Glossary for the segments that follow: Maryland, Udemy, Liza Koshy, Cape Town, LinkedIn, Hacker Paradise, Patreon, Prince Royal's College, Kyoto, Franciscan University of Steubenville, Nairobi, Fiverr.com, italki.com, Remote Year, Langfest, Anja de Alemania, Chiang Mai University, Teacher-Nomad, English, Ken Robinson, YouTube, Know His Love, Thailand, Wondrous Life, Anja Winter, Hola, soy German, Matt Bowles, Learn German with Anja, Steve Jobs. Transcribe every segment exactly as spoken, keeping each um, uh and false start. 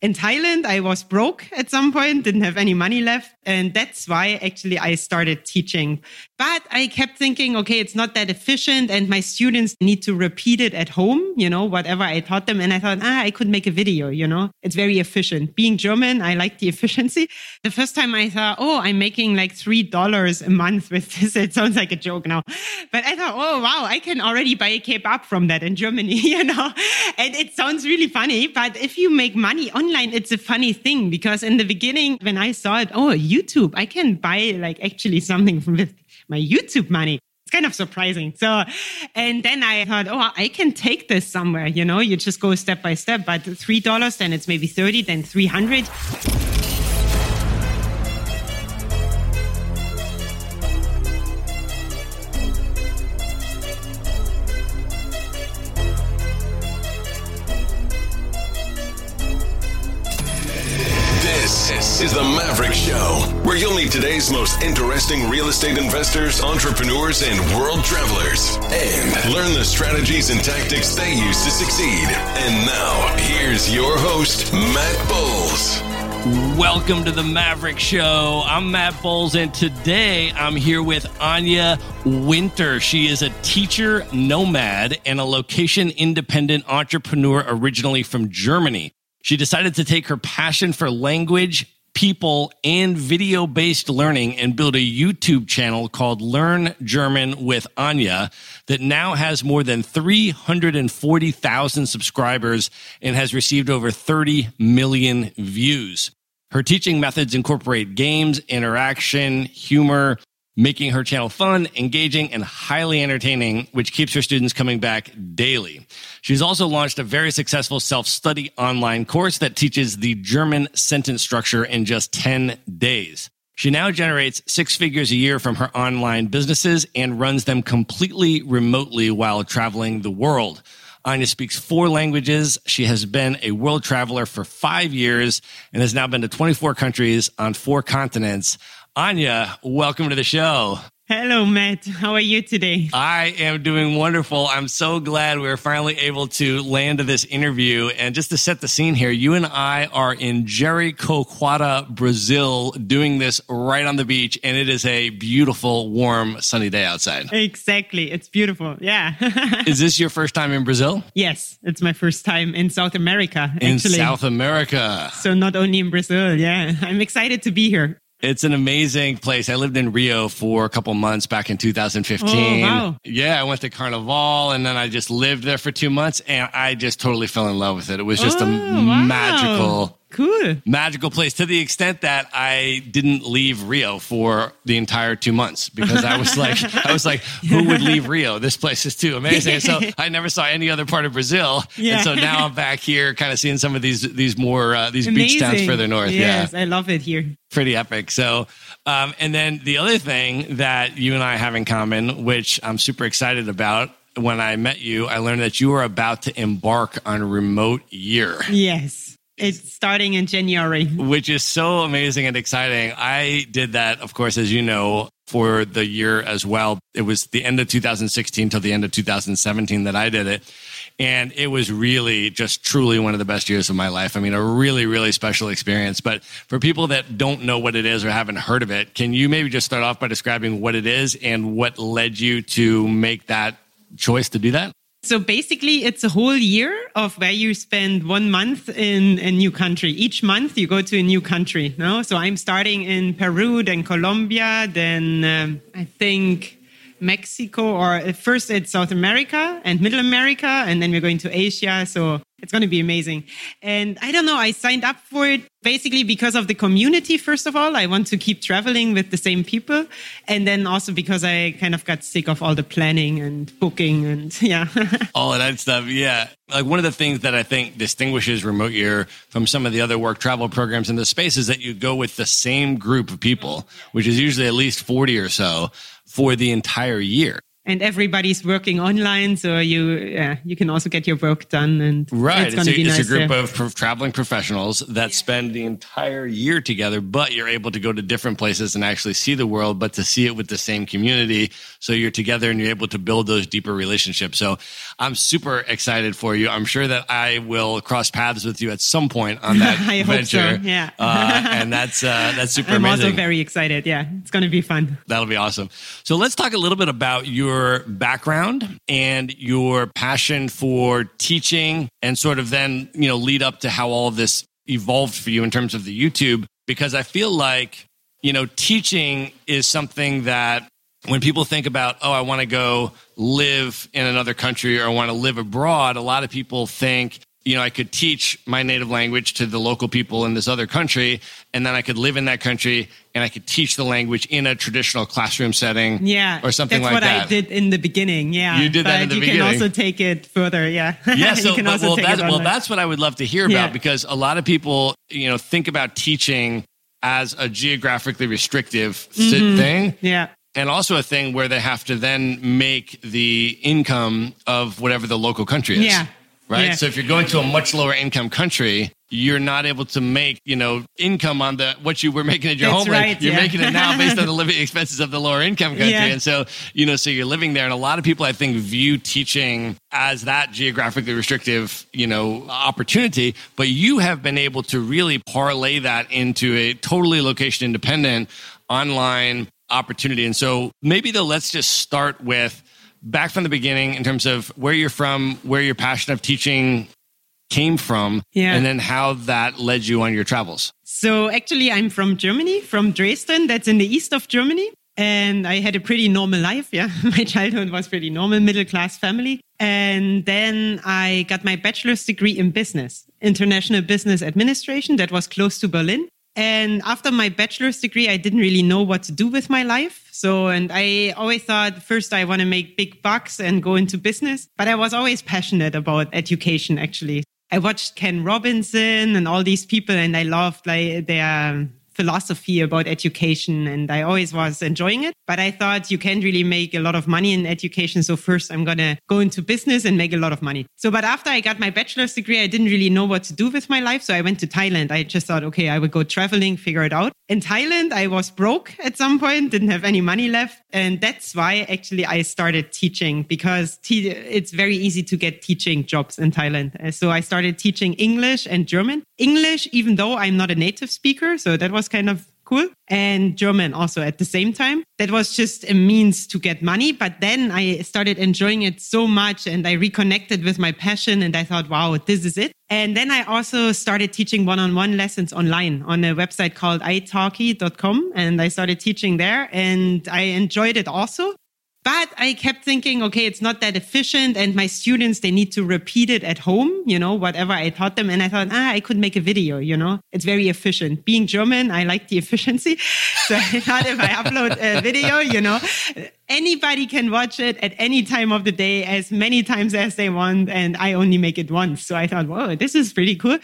In Thailand, I was broke at some point, didn't have any money left. And that's why actually I started teaching. But I kept thinking, okay, it's not that efficient. And my students need to repeat it at home, you know, whatever I taught them. And I thought, ah, I could make a video, you know, it's very efficient. Being German, I like the efficiency. The first time I thought, oh, I'm making like three dollars a month with this. It sounds like a joke now. But I thought, oh, wow, I can already buy a kebab from that in Germany, you know. And it sounds really funny. But if you make money on online, it's a funny thing, because in the beginning, when I saw it, oh, YouTube, I can buy like actually something with my YouTube money. It's kind of surprising. So, and then I thought, oh, I can take this somewhere. You know, you just go step by step, but three dollars, then it's maybe thirty, then three hundred. This is The Maverick Show, where you'll meet today's most interesting real estate investors, entrepreneurs, and world travelers, and learn the strategies and tactics they use to succeed. And now, here's your host, Matt Bowles. Welcome to The Maverick Show. I'm Matt Bowles, and today I'm here with Anja Winter. She is a teacher nomad and a location-independent entrepreneur originally from Germany. She decided to take her passion for language, people, and video-based learning and build a YouTube channel called Learn German with Anja that now has more than three hundred forty thousand subscribers and has received over thirty million views. Her teaching methods incorporate games, interaction, humor, making her channel fun, engaging, and highly entertaining, which keeps her students coming back daily. She's also launched a very successful self-study online course that teaches the German sentence structure in just ten days. She now generates six figures a year from her online businesses and runs them completely remotely while traveling the world. Anja speaks four languages. She has been a world traveler for five years and has now been to twenty-four countries on four continents. Anja, welcome to the show. Hello, Matt. How are you today? I am doing wonderful. I'm so glad we were finally able to land this interview. And just to set the scene here, you and I are in Jericoacoara, Brazil, doing this right on the beach. And it is a beautiful, warm, sunny day outside. Exactly. It's beautiful. Yeah. Is this your first time in Brazil? Yes. It's my first time in South America, actually. In South America. So not only in Brazil. Yeah. I'm excited to be here. It's an amazing place. I lived in Rio for a couple months back in two thousand fifteen. Oh, wow. Yeah, I went to Carnival and then I just lived there for two months and I just totally fell in love with it. It was just oh, a wow. magical, cool, magical place, to the extent that I didn't leave Rio for the entire two months because I was like, I was like, who would leave Rio? This place is too amazing. So I never saw any other part of Brazil. Yeah. And so now I'm back here kind of seeing some of these, these more, uh, these amazing beach towns further north. Yes, yeah. I love it here. Pretty epic. So, um, and then the other thing that you and I have in common, which I'm super excited about, when I met you, I learned that you were about to embark on Remote Year. Yes. It's starting in January. Which is so amazing and exciting. I did that, of course, as you know, for the year as well. It was the end of two thousand sixteen till the end of two thousand seventeen that I did it. And it was really just truly one of the best years of my life. I mean, a really, really special experience. But for people that don't know what it is or haven't heard of it, can you maybe just start off by describing what it is and what led you to make that choice to do that? So basically, it's a whole year of where you spend one month in a new country. Each month you go to a new country. No, so I'm starting in Peru, then Colombia, then um, I think Mexico, or first it's South America and Middle America, and then we're going to Asia. So it's going to be amazing. And I don't know, I signed up for it basically because of the community, first of all. I want to keep traveling with the same people. And then also because I kind of got sick of all the planning and booking and yeah. All of that stuff, yeah. Like one of the things that I think distinguishes Remote Year from some of the other work travel programs in the space is that you go with the same group of people, which is usually at least forty or so, for the entire year. And everybody's working online, so you yeah, you can also get your work done. And right, it's, it's, a, be it's nice a group there. of pro- traveling professionals that yeah. spend the entire year together, but you're able to go to different places and actually see the world, but to see it with the same community. So you're together and you're able to build those deeper relationships. So I'm super excited for you. I'm sure that I will cross paths with you at some point on that I venture. Hope so. Yeah, uh, and that's uh, that's super I'm amazing. I'm also very excited. Yeah, it's going to be fun. That'll be awesome. So let's talk a little bit about your background and your passion for teaching, and sort of then, you know, lead up to how all of this evolved for you in terms of the YouTube, because I feel like, you know, teaching is something that when people think about, oh, I want to go live in another country or I want to live abroad, a lot of people think, you know, I could teach my native language to the local people in this other country, and then I could live in that country and I could teach the language in a traditional classroom setting yeah, or something like that. That's what I did in the beginning. Yeah. You did that in the beginning. But you can also take it further. Yeah. Yeah. So, you can also take it online. Well, that's what I would love to hear about, because a lot of people, you know, think about teaching as a geographically restrictive mm-hmm. thing. Yeah. And also a thing where they have to then make the income of whatever the local country is. Yeah. Right. Yeah. So if you're going to a much lower income country, you're not able to make, you know, income on the what you were making at your That's home. Right, you're yeah. making it now based on the living expenses of the lower income country. Yeah. And so, you know, so you're living there. And a lot of people, I think, view teaching as that geographically restrictive, you know, opportunity. But you have been able to really parlay that into a totally location independent online opportunity. And so maybe though, let's just start with back from the beginning in terms of where you're from, where your passion of teaching came from, yeah. and then how that led you on your travels. So actually, I'm from Germany, from Dresden. That's in the east of Germany. And I had a pretty normal life. Yeah, my childhood was pretty normal, middle-class family. And then I got my bachelor's degree in business, international business administration. That was close to Berlin. And after my bachelor's degree, I didn't really know what to do with my life. So, and I always thought, first, I want to make big bucks and go into business. But I was always passionate about education, actually. I watched Ken Robinson and all these people, and I loved like their philosophy about education. And I always was enjoying it. But I thought you can't really make a lot of money in education. So first, I'm going to go into business and make a lot of money. So, but after I got my bachelor's degree, I didn't really know what to do with my life. So I went to Thailand. I just thought, okay, I would go traveling, figure it out. In Thailand, I was broke at some point, didn't have any money left. And that's why actually I started teaching, because te- it's very easy to get teaching jobs in Thailand. So I started teaching English and German. English, even though I'm not a native speaker. So that was kind of cool. And German also at the same time. That was just a means to get money. But then I started enjoying it so much and I reconnected with my passion and I thought, wow, this is it. And then I also started teaching one-on-one lessons online on a website called italki dot com. And I started teaching there and I enjoyed it also. But I kept thinking, okay, it's not that efficient. And my students, they need to repeat it at home, you know, whatever I taught them. And I thought, ah, I could make a video, you know, it's very efficient. Being German, I like the efficiency. So I thought if I upload a video, you know, anybody can watch it at any time of the day, as many times as they want. And I only make it once. So I thought, whoa, this is pretty cool.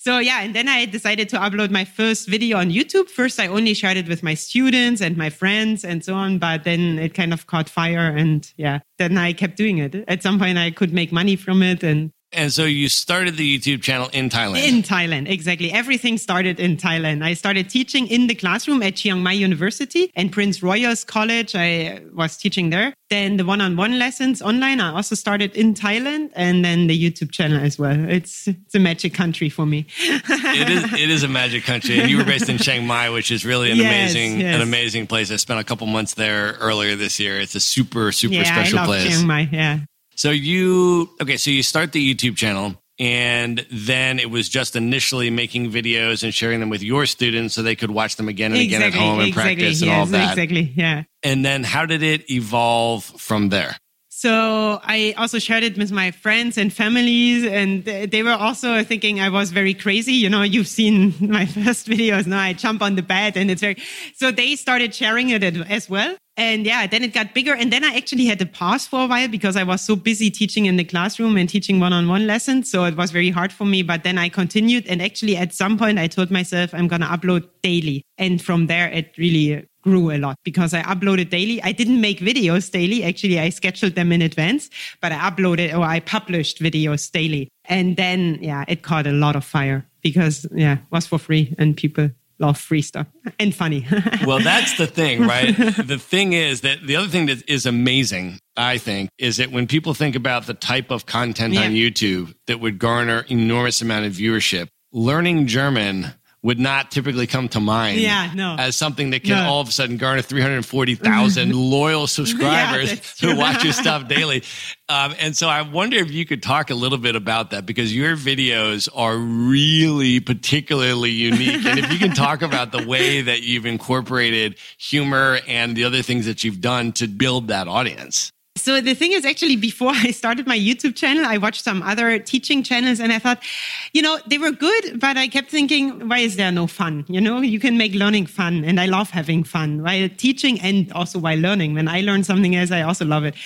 So yeah, and then I decided to upload my first video on YouTube. First, I only shared it with my students and my friends and so on, but then it kind of caught fire and yeah, then I kept doing it. At some point, I could make money from it. And and so you started the YouTube channel in Thailand? In Thailand, exactly. Everything started in Thailand. I started teaching in the classroom at Chiang Mai University and Prince Royal's College. I was teaching there. Then the one-on-one lessons online, I also started in Thailand, and then the YouTube channel as well. It's it's a magic country for me. It is it is a magic country. And you were based in Chiang Mai, which is really an yes, amazing yes. an amazing place. I spent a couple months there earlier this year. It's a super, super yeah, special I love place. Chiang Mai, yeah. So you, okay, so you start the YouTube channel, and then it was just initially making videos and sharing them with your students so they could watch them again and exactly, again at home and exactly, practice and yes, all that. Exactly, yeah. And then how did it evolve from there? So I also shared it with my friends and families, and they were also thinking I was very crazy. You know, you've seen my first videos. Now I jump on the bed and it's very... So they started sharing it as well. And yeah, then it got bigger. And then I actually had to pause for a while because I was so busy teaching in the classroom and teaching one-on-one lessons. So it was very hard for me. But then I continued. And actually, at some point, I told myself I'm going to upload daily. And from there, it really grew a lot because I uploaded daily. I didn't make videos daily. Actually, I scheduled them in advance, but I uploaded or I published videos daily. And then, yeah, it caught a lot of fire because, yeah, it was for free and people love free stuff and funny. Well, that's the thing, right? The thing is that the other thing that is amazing, I think, is that when people think about the type of content yeah. on YouTube that would garner enormous amount of viewership, learning German would not typically come to mind yeah, no. as something that can no. all of a sudden garner three hundred forty thousand loyal subscribers yeah, who watch your stuff daily. Um, and so I wonder if you could talk a little bit about that, because your videos are really particularly unique. And if you can talk about the way that you've incorporated humor and the other things that you've done to build that audience. So the thing is, actually, before I started my YouTube channel, I watched some other teaching channels and I thought, you know, they were good, but I kept thinking, why is there no fun? You know, you can make learning fun. And I love having fun while teaching and also while learning. When I learn something else, I also love it.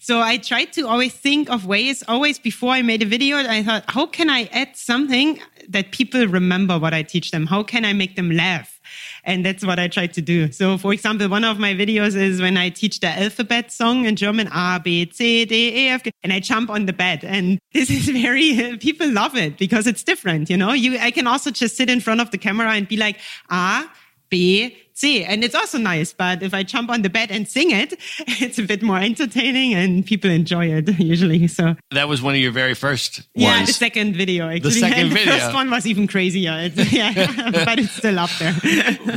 So I tried to always think of ways, always before I made a video, I thought, how can I add something that people remember what I teach them? How can I make them laugh? And that's what I tried to do. So, for example, one of my videos is when I teach the alphabet song in German, A, B, C, D, E, F, G, and I jump on the bed. And this is very, people love it because it's different, you know. You, I can also just sit in front of the camera and be like, A, B, C. And it's also nice, but if I jump on the bed and sing it, it's a bit more entertaining and people enjoy it usually. So that was one of your very first ones. Yeah, the second video actually. The second the video. The first one was even crazier. It's, yeah, but it's still up there.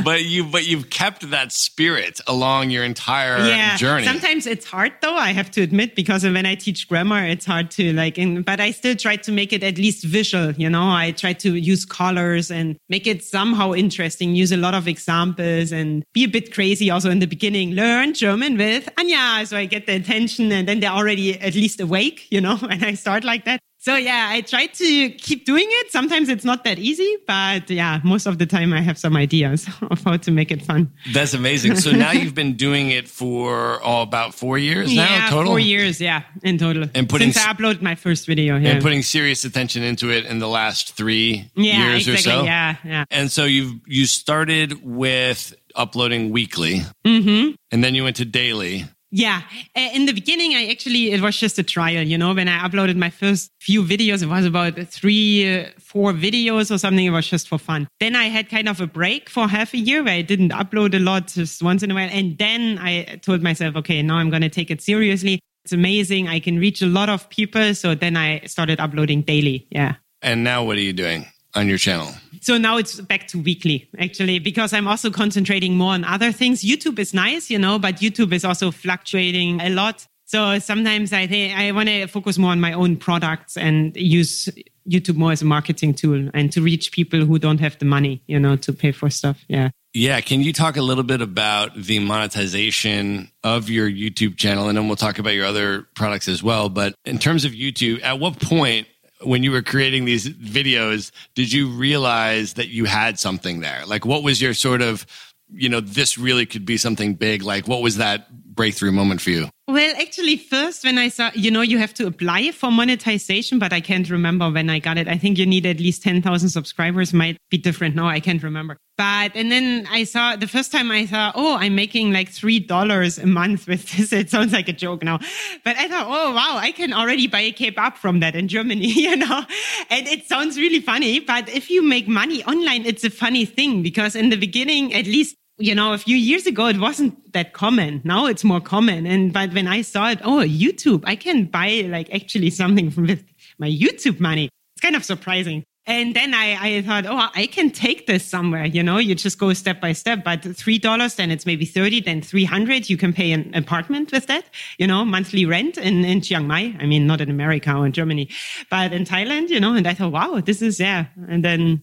But you, but you've kept that spirit along your entire yeah, journey. Sometimes it's hard though, I have to admit, because when I teach grammar, it's hard to like, in, but I still try to make it at least visual. You know, I try to use colors and make it somehow interesting, use a lot of examples and be a bit crazy also in the beginning. Learn German with Anja. So I get the attention and then they're already at least awake, you know, when I start like that. So yeah, I try to keep doing it. Sometimes it's not that easy, but yeah, most of the time I have some ideas of how to make it fun. That's amazing. So now you've been doing it for oh, about four years now yeah, total? Four years, yeah, in total. And putting, Since I uploaded my first video. Yeah. And putting serious attention into it in the last three yeah, years exactly, or so? Yeah, yeah. And so you've you started with uploading weekly, mm-hmm. and then you went to daily. Yeah. In the beginning, I actually, it was just a trial, you know, when I uploaded my first few videos, it was about three, uh, four videos or something. It was just for fun. Then I had kind of a break for half a year where I didn't upload a lot, just once in a while. And then I told myself, okay, now I'm going to take it seriously. It's amazing. I can reach a lot of people. So then I started uploading daily. Yeah. And now what are you doing on your channel? So now it's back to weekly, actually, because I'm also concentrating more on other things. YouTube is nice, you know, but YouTube is also fluctuating a lot. So sometimes I think I want to focus more on my own products and use YouTube more as a marketing tool and to reach people who don't have the money, you know, to pay for stuff. Yeah. Yeah. Can you talk a little bit about the monetization of your YouTube channel? And then we'll talk about your other products as well. But in terms of YouTube, at what point, when you were creating these videos, did you realize that you had something there? Like, what was your sort of, you know, this really could be something big? Like, what was that breakthrough moment for you? Well, actually, first, when I saw, you know, you have to apply for monetization, but I can't remember when I got it. I think you need at least ten thousand subscribers. Might be different now. I can't remember. But, and then I saw, the first time I thought, oh, I'm making like three dollars a month with this. It sounds like a joke now. But I thought, oh, wow, I can already buy a kebab from that in Germany, you know. And it sounds really funny. But if you make money online, it's a funny thing. Because in the beginning, at least, you know, a few years ago, it wasn't that common. Now it's more common. And but when I saw it, oh, YouTube, I can buy like actually something from with my YouTube money. It's kind of surprising. And then I, I thought, oh, I can take this somewhere. You know, you just go step by step. But three dollars, then it's maybe thirty, then three hundred. You can pay an apartment with that, you know, monthly rent in, in Chiang Mai. I mean, not in America or in Germany, but in Thailand, you know. And I thought, wow, this is, yeah. And then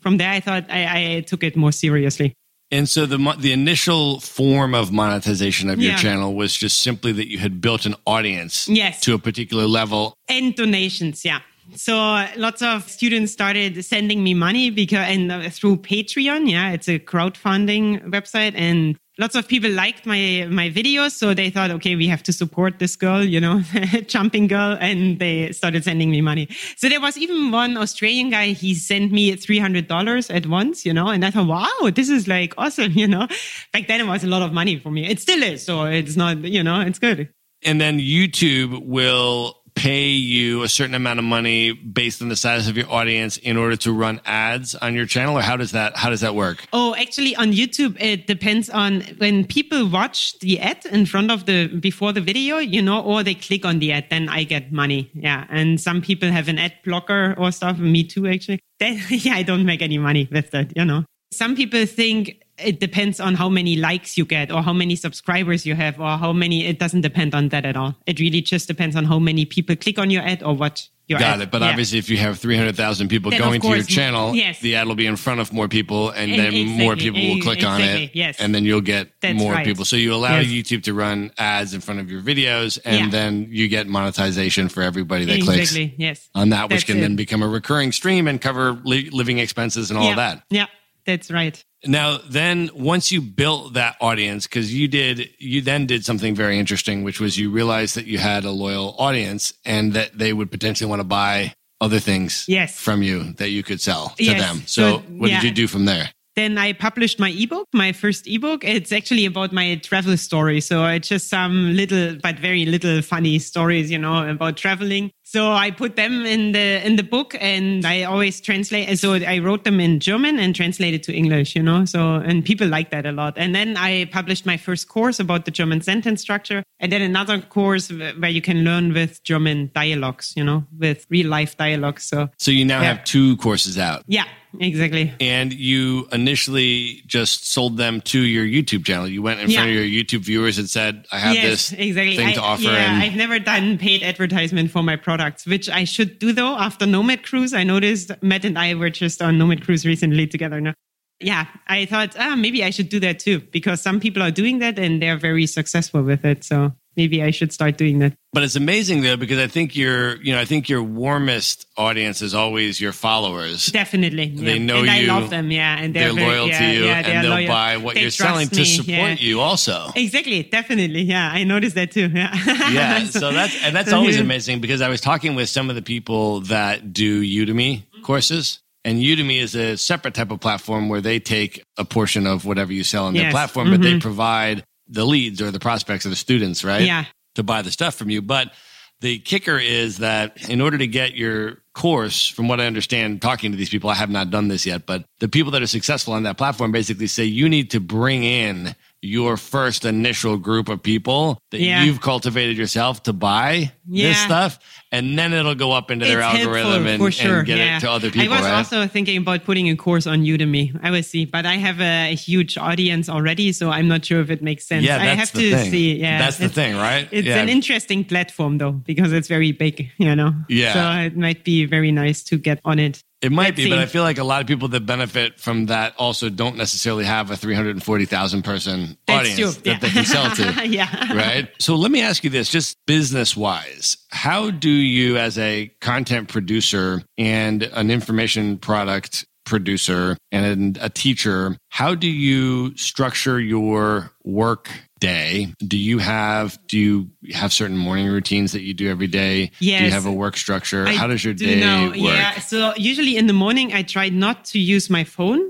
from there, I thought I, I took it more seriously. And so the the initial form of monetization of your yeah. channel was just simply that you had built an audience yes. to a particular level. And donations, yeah. So lots of students started sending me money because and uh, through Patreon, yeah, it's a crowdfunding website, and lots of people liked my my videos, so they thought, okay, we have to support this girl, you know, jumping girl, and they started sending me money. So there was even one Australian guy, he sent me three hundred dollars at once, you know, and I thought, wow, this is like awesome, you know. Back then it was a lot of money for me. It still is, so it's not, you know, it's good. And then YouTube will pay you a certain amount of money based on the size of your audience in order to run ads on your channel, or how does that how does that work? Oh, actually on YouTube it depends on when people watch the ad in front of the before the video, you know, or they click on the ad, then I get money. Yeah, and some people have an ad blocker or stuff. Me too, actually. Then yeah, I don't make any money with that, you know. Some people think it depends on how many likes you get or how many subscribers you have or how many, it doesn't depend on that at all. It really just depends on how many people click on your ad or watch your Got ad. Got it. But yeah. obviously if you have three hundred thousand people then going course, to your channel, yes. the ad will be in front of more people and then exactly. more people will click exactly. on it yes. and then you'll get That's more right. people. So you allow yes. YouTube to run ads in front of your videos and yeah. then you get monetization for everybody that exactly. clicks yes. on that, which That's can it. Then become a recurring stream and cover li- living expenses and all yeah. of that. Yeah. That's right. Now, then once you built that audience, because you did, you then did something very interesting, which was you realized that you had a loyal audience and that they would potentially want to buy other things yes. from you that you could sell to yes. them. So, so what yeah. did you do from there? Then I published my ebook, my first ebook. It's actually about my travel story. So it's just some little, but very little funny stories, you know, about traveling. So I put them in the in the book and I always translate. So I wrote them in German and translated to English, you know, so and people like that a lot. And then I published my first course about the German sentence structure and then another course where you can learn with German dialogues, you know, with real life dialogues. So, so you now yeah. have two courses out. Yeah, exactly. And you initially just sold them to your YouTube channel. You went in yeah. front of your YouTube viewers and said, I have yes, this exactly. thing I, to offer. Yeah, and- I've never done paid advertisement for my product. Which I should do though after Nomad Cruise. I noticed Matt and I were just on Nomad Cruise recently together. No? Yeah, I thought, ah, maybe I should do that too because some people are doing that and they're very successful with it. So maybe I should start doing that. But it's amazing though because I think your, you know, I think your warmest audience is always your followers. Definitely, yeah. They know and you. I love them, yeah, and they're, they're very, loyal yeah, to you, yeah, and they'll loyal. buy what they you're selling me. to support yeah. you, also. Exactly, definitely, yeah. I noticed that too. Yeah, yeah. So that's and that's so, always yeah. amazing because I was talking with some of the people that do Udemy courses. And Udemy is a separate type of platform where they take a portion of whatever you sell on yes. their platform, but mm-hmm. they provide the leads or the prospects of the students, right? Yeah. To buy the stuff from you. But the kicker is that in order to get your course, from what I understand, talking to these people, I have not done this yet, but the people that are successful on that platform basically say you need to bring in your first initial group of people that yeah. you've cultivated yourself to buy yeah. this stuff. And then it'll go up into their it's algorithm helpful, and, sure. and get yeah. it to other people. I was right? also thinking about putting a course on Udemy. I will see. But I have a huge audience already, so I'm not sure if it makes sense. Yeah, that's I have the to thing. see. Yeah, that's the thing, right? It's yeah. an interesting platform, though, because it's very big, you know? Yeah. So it might be very nice to get on it. It might Let's be, see. But I feel like a lot of people that benefit from that also don't necessarily have a three hundred forty thousand person That's audience true. that yeah. they can sell to, yeah. right? So let me ask you this, just business-wise, how do you as a content producer and an information product producer and a teacher, how do you structure your work day? Do you have do you have certain morning routines that you do every day? Yes. Do you have a work structure? I How does your do day know. work? Yeah, so usually in the morning I try not to use my phone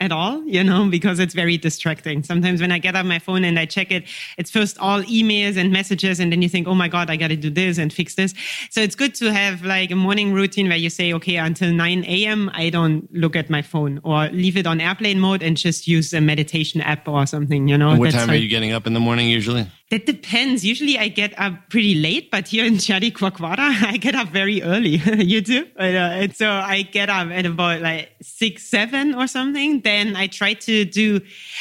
at all, you know, because it's very distracting. Sometimes when I get on my phone and I check it, it's first all emails and messages and then you think, oh my God, I got to do this and fix this. So it's good to have like a morning routine where you say, okay, until nine a.m. I don't look at my phone or leave it on airplane mode and just use a meditation app or something, you know. And what That's time are you getting up in the morning usually? That depends. Usually I get up pretty late, but here in Jericoacoara, I get up very early. You do? And so I get up at about like six, seven or something. Then I try to do,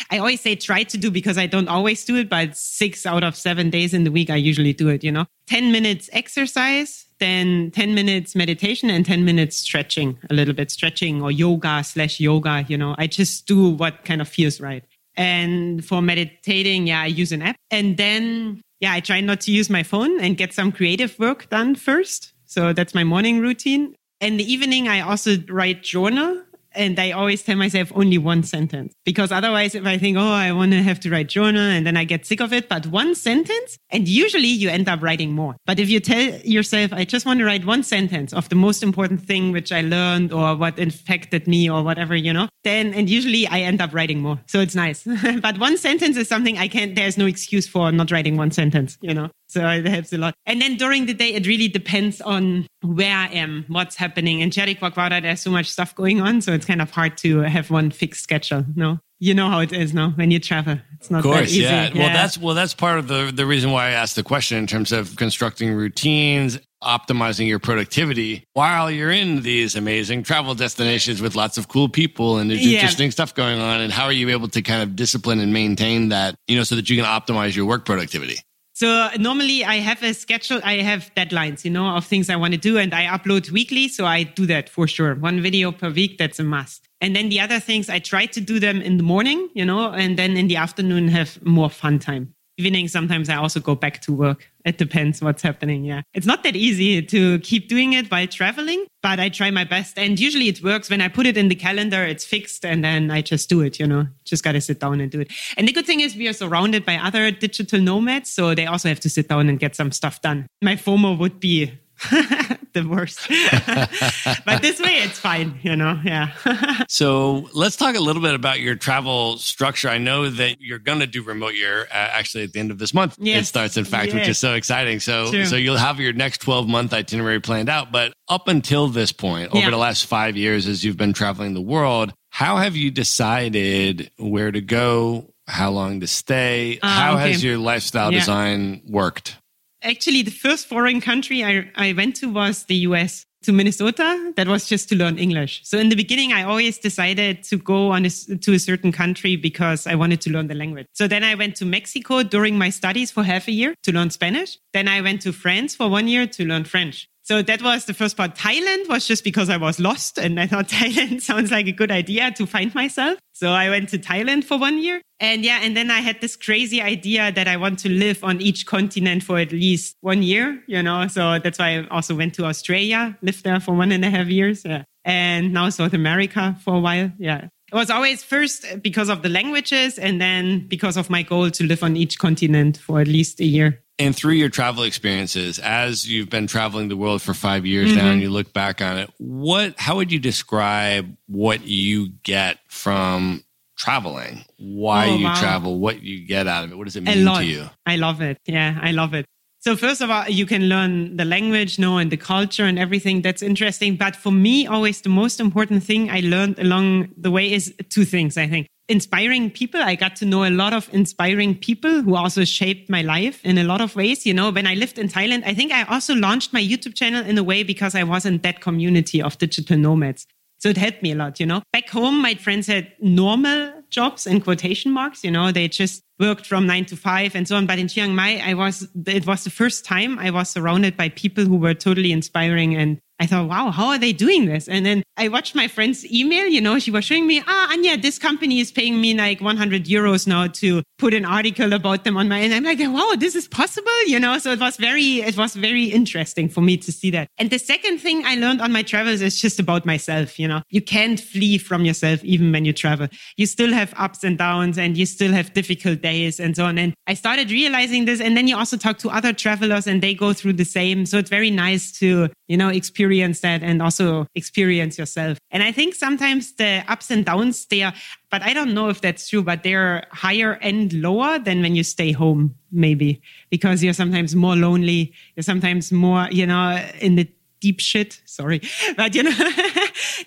I always say try to do because I don't always do it, but six out of seven days in the week, I usually do it, you know, ten minutes exercise, then ten minutes meditation and ten minutes stretching, a little bit stretching or yoga slash yoga. You know, I just do what kind of feels right. And for meditating, yeah, I use an app. And then, yeah, I try not to use my phone and get some creative work done first. So that's my morning routine. In the evening, I also write journal. And I always tell myself only one sentence. Because otherwise, if I think, oh, I want to have to write journal, and then I get sick of it. But one sentence, and usually you end up writing more. But if you tell yourself, I just want to write one sentence of the most important thing which I learned or what infected me or whatever, you know, then, and usually I end up writing more. So it's nice. But one sentence is something I can't, there's no excuse for not writing one sentence, you know. So it helps a lot. And then during the day, it really depends on where I am, what's happening. In Jericoacoara, there's so much stuff going on. So it's kind of hard to have one fixed schedule. No, you know how it is now when you travel. It's not of course, that easy. Yeah. Yeah. Well, that's well, that's part of the, the reason why I asked the question in terms of constructing routines, optimizing your productivity while you're in these amazing travel destinations with lots of cool people and there's yeah. interesting stuff going on. And how are you able to kind of discipline and maintain that, you know, so that you can optimize your work productivity? So normally I have a schedule, I have deadlines, you know, of things I want to do and I upload weekly. So I do that for sure. One video per week, that's a must. And then the other things, I try to do them in the morning, you know, and then in the afternoon have more fun time. Evening, sometimes I also go back to work. It depends what's happening. Yeah. It's not that easy to keep doing it while traveling, but I try my best. And usually it works. When I put it in the calendar, it's fixed. And then I just do it, you know, just got to sit down and do it. And the good thing is we are surrounded by other digital nomads. So they also have to sit down and get some stuff done. My FOMO would be the worst. But this way, it's fine, you know? Yeah. So let's talk a little bit about your travel structure. I know that you're going to do Remote Year uh, actually at the end of this month. Yes. It starts, in fact, yes. which is so exciting. So, True. so you'll have your next twelve-month itinerary planned out. But up until this point, over yeah. the last five years, as you've been traveling the world, how have you decided where to go, how long to stay? Uh, how okay. has your lifestyle yeah. design worked? Actually, the first foreign country I, I went to was the U S, to Minnesota. That was just to learn English. So in the beginning, I always decided to go on a, to a certain country because I wanted to learn the language. So then I went to Mexico during my studies for half a year to learn Spanish. Then I went to France for one year to learn French. So that was the first part. Thailand was just because I was lost and I thought Thailand sounds like a good idea to find myself. So I went to Thailand for one year. And yeah, and then I had this crazy idea that I want to live on each continent for at least one year, you know. So that's why I also went to Australia, lived there for one and a half years. Yeah. And now South America for a while. Yeah. It was always first because of the languages and then because of my goal to live on each continent for at least a year. And through your travel experiences, as you've been traveling the world for five years mm-hmm. now and you look back on it, what, how would you describe what you get from traveling? Why oh, you wow. travel, what you get out of it? What does it mean to you? I love it. Yeah, I love it. So first of all, you can learn the language, know, and the culture and everything. That's interesting. But for me, always the most important thing I learned along the way is two things, I think. Inspiring people. I got to know a lot of inspiring people who also shaped my life in a lot of ways. You know, when I lived in Thailand, I think I also launched my YouTube channel in a way because I was in that community of digital nomads. So it helped me a lot, you know. Back home, my friends had normal jobs in quotation marks, you know, they just worked from nine to five and so on. But in Chiang Mai, I was, it was the first time I was surrounded by people who were totally inspiring. And I thought, wow, how are they doing this? And then I watched my friend's email, you know, she was showing me, ah, Anja, this company is paying me like one hundred euros now to put an article about them on my, and I'm like, wow, this is possible, you know? So it was very, it was very interesting for me to see that. And the second thing I learned on my travels is just about myself, you know, you can't flee from yourself even when you travel. You still have ups and downs and you still have difficult days and so on. And I started realizing this. And then you also talk to other travelers and they go through the same. So it's very nice to, you know, experience that and also experience yourself. And I think sometimes the ups and downs there, but I don't know if that's true, but they're higher and lower than when you stay home, maybe, because you're sometimes more lonely. You're sometimes more, you know, in the deep shit, sorry, but you know,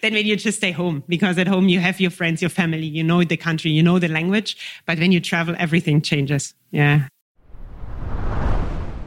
then when you just stay home, because at home you have your friends, your family, you know the country, you know the language, but when you travel, everything changes. Yeah.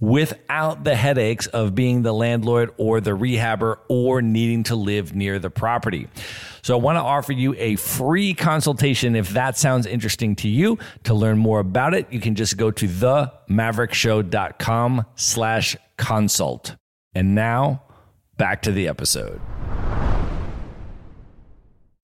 without the headaches of being the landlord or the rehabber or needing to live near the property. So I want to offer you a free consultation if that sounds interesting to you. To learn more about it, you can just go to themaverickshow.com slash consult. And now, back to the episode.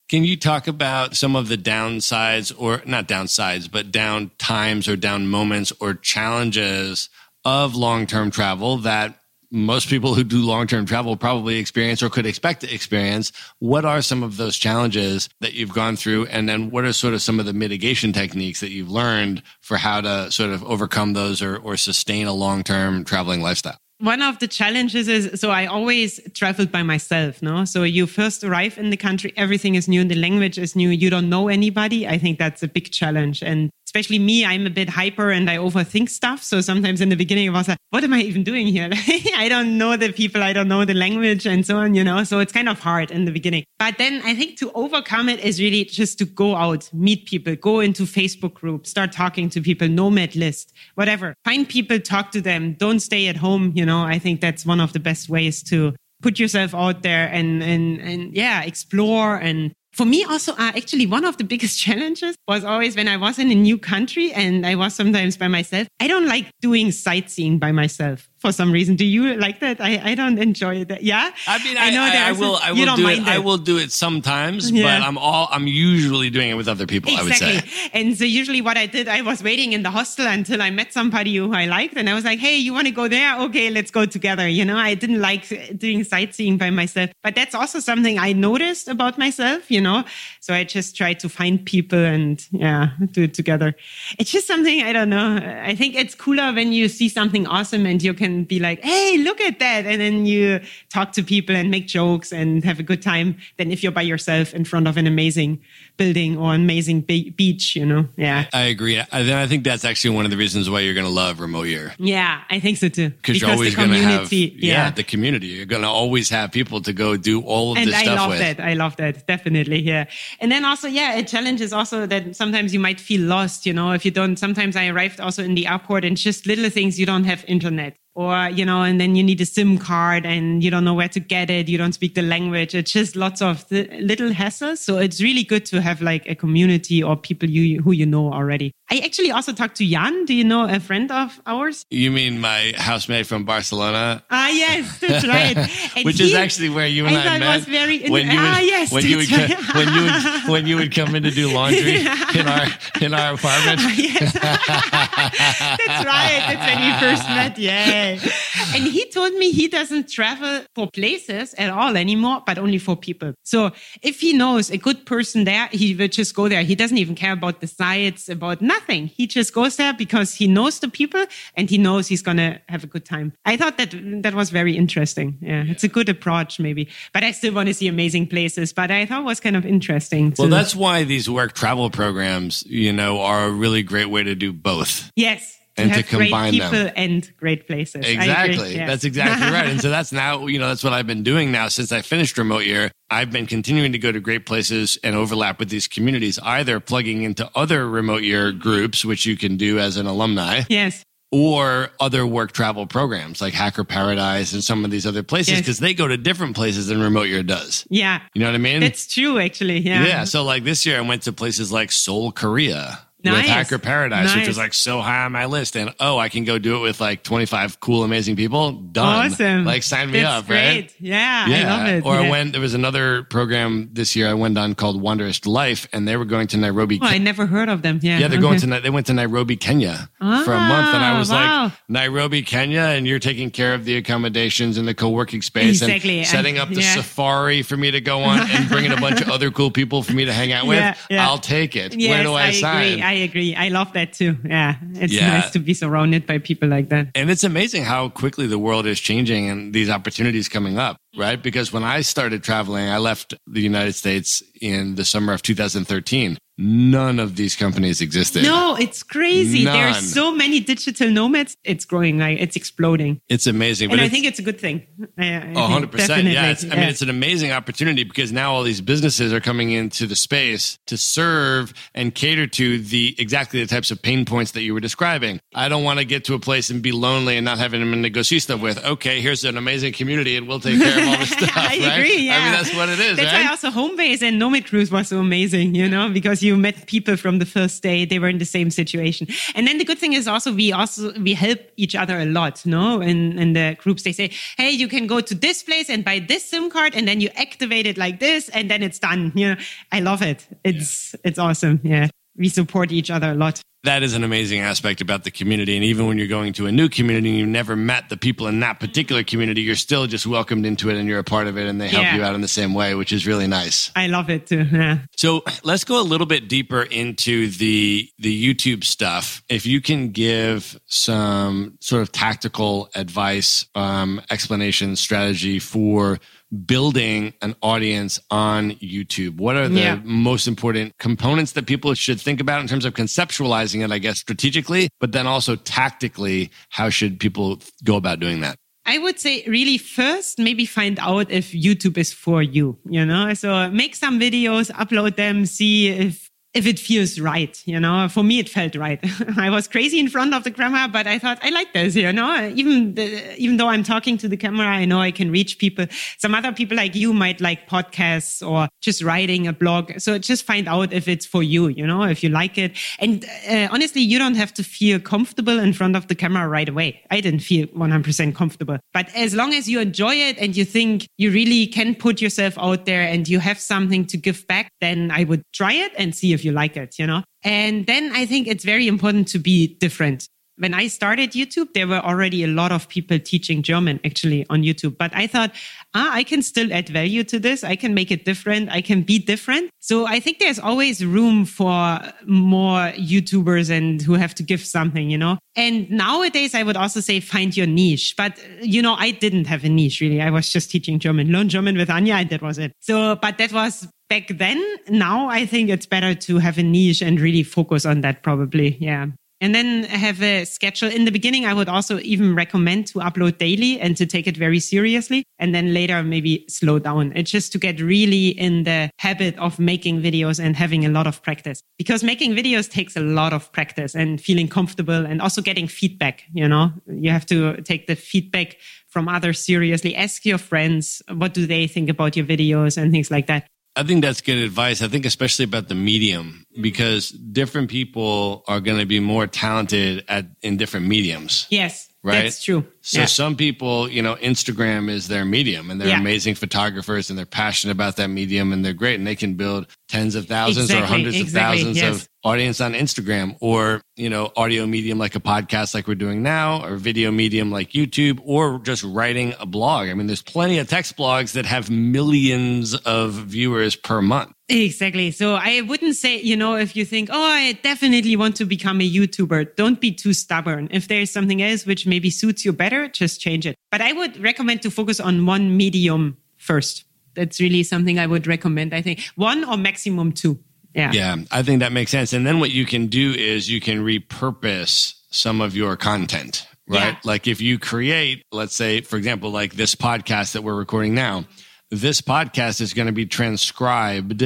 Can you talk about some of the downsides, or not downsides, but down times or down moments or challenges of long-term travel that most people who do long-term travel probably experience or could expect to experience? What are some of those challenges that you've gone through? And then what are sort of some of the mitigation techniques that you've learned for how to sort of overcome those or, or sustain a long-term traveling lifestyle? One of the challenges is, so I always traveled by myself, no? So you first arrive in the country, everything is new, the language is new, you don't know anybody. I think that's a big challenge. And especially me, I'm a bit hyper and I overthink stuff. So sometimes in the beginning, I was like, what am I even doing here? I don't know the people, I don't know the language and so on, you know? So it's kind of hard in the beginning. But then I think to overcome it is really just to go out, meet people, go into Facebook groups, start talking to people, Nomad list, whatever. Find people, talk to them. Don't stay at home, you know? I think that's one of the best ways to put yourself out there and, and, and yeah, explore. And for me also, uh, actually, one of the biggest challenges was always when I was in a new country and I was sometimes by myself. I don't like doing sightseeing by myself for some reason. Do you like that? I, I don't enjoy that. Yeah? I mean, I, I know I, there I, I will, I will do it. That. I will do it sometimes, yeah. But I'm all, I'm usually doing it with other people, exactly. I would say. And so usually what I did, I was waiting in the hostel until I met somebody who I liked. And I was like, hey, you want to go there? Okay, let's go together. You know, I didn't like doing sightseeing by myself. But that's also something I noticed about myself, you know. know? So I just try to find people and yeah, do it together. It's just something, I don't know. I think it's cooler when you see something awesome and you can be like, hey, look at that. And then you talk to people and make jokes and have a good time than if you're by yourself in front of an amazing building or amazing be- beach, you know? Yeah. I agree. I, then I think that's actually one of the reasons why you're going to love Remote Year. Yeah, I think so too. Because you're always going to have yeah, yeah, the community. You're going to always have people to go do all of and this I stuff with. And I love that. I love that. Definitely. Yeah. And then also, yeah, a challenge is also that sometimes you might feel lost, you know, if you don't, sometimes I arrived also in the airport and just little things, you don't have internet or, you know, and then you need a SIM card and you don't know where to get it. You don't speak the language. It's just lots of th- little hassles. So it's really good to have like a community or people you who you know already. I actually also talked to Jan. Do you know a friend of ours? You mean my housemate from Barcelona? Ah, yes, that's right. Which he, is actually where you and I, I met. Was very in- when you would, ah, yes, when you would, right. co- when you would when you would come in to do laundry in our in our apartment. Ah, yes. That's right. That's when we first met. Yeah, and he told me he doesn't travel for places at all anymore, but only for people. So if he knows a good person there, he will just go there. He doesn't even care about the sites, about nothing. Nothing. He just goes there because he knows the people and he knows he's going to have a good time. I thought that that was very interesting. Yeah, yeah, it's a good approach maybe. But I still want to see amazing places. But I thought it was kind of interesting. Too. Well, that's why these work travel programs, you know, are a really great way to do both. Yes. And to, to combine great people them. And great places. Exactly. Yeah. That's exactly right. And so that's now, you know, that's what I've been doing now since I finished Remote Year. I've been continuing to go to great places and overlap with these communities, either plugging into other Remote Year groups, which you can do as an alumni. Yes. Or other work travel programs like Hacker Paradise and some of these other places, because yes. they go to different places than Remote Year does. Yeah. You know what I mean? It's true, actually. Yeah. Yeah. So like this year, I went to places like Seoul, Korea. nice. with Hacker Paradise, nice. which is like so high on my list. And oh, I can go do it with like twenty-five cool, amazing people. Done. Awesome. Like sign me That's up, great. Right? Yeah, yeah. I love it. Or yeah. when there was another program this year I went on called Wondrous Life, and they were going to Nairobi. Oh, Ke- I never heard of them. Yeah, yeah. They're okay. going to they went to Nairobi, Kenya ah, for a month, and I was wow. like, Nairobi, Kenya, and you're taking care of the accommodations and the co-working space exactly. and setting up the yeah. safari for me to go on and bringing a bunch of other cool people for me to hang out with. Yeah, yeah. I'll take it. Yes, Where do I, I sign? Agree. I agree. I love that too. Yeah. It's yeah. nice to be surrounded by people like that. And it's amazing how quickly the world is changing and these opportunities coming up, right? Because when I started traveling, I left the United States in the summer of two thousand thirteen. None of these companies existed. No, it's crazy. None. There are so many digital nomads. It's growing. Like, it's exploding. It's amazing. And but I it's, think it's a good thing. I, I one hundred percent. Definitely. Yeah, it's, I mean, it's an amazing opportunity because now all these businesses are coming into the space to serve and cater to the exactly the types of pain points that you were describing. I don't want to get to a place and be lonely and not have anyone to go see stuff with. Okay, here's an amazing community and we'll take care of all this stuff. I right? agree. Yeah. I mean, that's what it is. That's right? why also Homebase and Nomad Cruise was so amazing, you know, because you met people from the first day. They were in the same situation. And then the good thing is also we also we help each other a lot, no? In, in the groups, they say, hey, you can go to this place and buy this SIM card, and then you activate it like this, and then it's done. You know, I love it. It's yeah. it's awesome. Yeah. We support each other a lot. That is an amazing aspect about the community. And even when you're going to a new community and you've never met the people in that particular community, you're still just welcomed into it and you're a part of it and they help yeah. you out in the same way, which is really nice. I love it too. Yeah. So let's go a little bit deeper into the the YouTube stuff. If you can give some sort of tactical advice, um, explanation, strategy for building an audience on YouTube. What are the yeah. most important components that people should think about in terms of conceptualizing it, I guess, strategically, but then also tactically, how should people go about doing that? I would say really first, maybe find out if YouTube is for you, you know? So make some videos, upload them, see if if it feels right, you know, for me, it felt right. I was crazy in front of the camera, but I thought I like this, you know, even, the, even though I'm talking to the camera, I know I can reach people. Some other people like you might like podcasts or just writing a blog. So just find out if it's for you, you know, if you like it. And uh, honestly, you don't have to feel comfortable in front of the camera right away. I didn't feel one hundred percent comfortable, but as long as you enjoy it and you think you really can put yourself out there and you have something to give back, then I would try it and see if you like it, you know? And then I think it's very important to be different. When I started YouTube, there were already a lot of people teaching German actually on YouTube. But I thought, ah, I can still add value to this. I can make it different. I can be different. So I think there's always room for more YouTubers and who have to give something, you know? And nowadays, I would also say find your niche. But, you know, I didn't have a niche really. I was just teaching German, Learn German with Anja, and that was it. So, but that was back then. Now I think it's better to have a niche and really focus on that probably. Yeah. And then have a schedule. In the beginning, I would also even recommend to upload daily and to take it very seriously. And then later, maybe slow down. It's just to get really in the habit of making videos and having a lot of practice. Because making videos takes a lot of practice and feeling comfortable and also getting feedback. You know, you have to take the feedback from others seriously. Ask your friends, what do they think about your videos and things like that. I think that's good advice. I think especially about the medium, because different people are going to be more talented at in different mediums. Yes, right? That's true. So yeah. some people, you know, Instagram is their medium and they're yeah. amazing photographers and they're passionate about that medium and they're great and they can build tens of thousands exactly, or hundreds exactly, of thousands yes. of audience on Instagram or, you know, audio medium like a podcast like we're doing now or video medium like YouTube or just writing a blog. I mean, there's plenty of text blogs that have millions of viewers per month. Exactly. So I wouldn't say, you know, if you think, oh, I definitely want to become a YouTuber, don't be too stubborn. If there's something else which maybe suits you better, just change it. But I would recommend to focus on one medium first. That's really something I would recommend, I think. One or maximum two. Yeah. Yeah, I think that makes sense. And then what you can do is you can repurpose some of your content, right? Yeah. Like if you create, let's say, for example, like this podcast that we're recording now, this podcast is going to be transcribed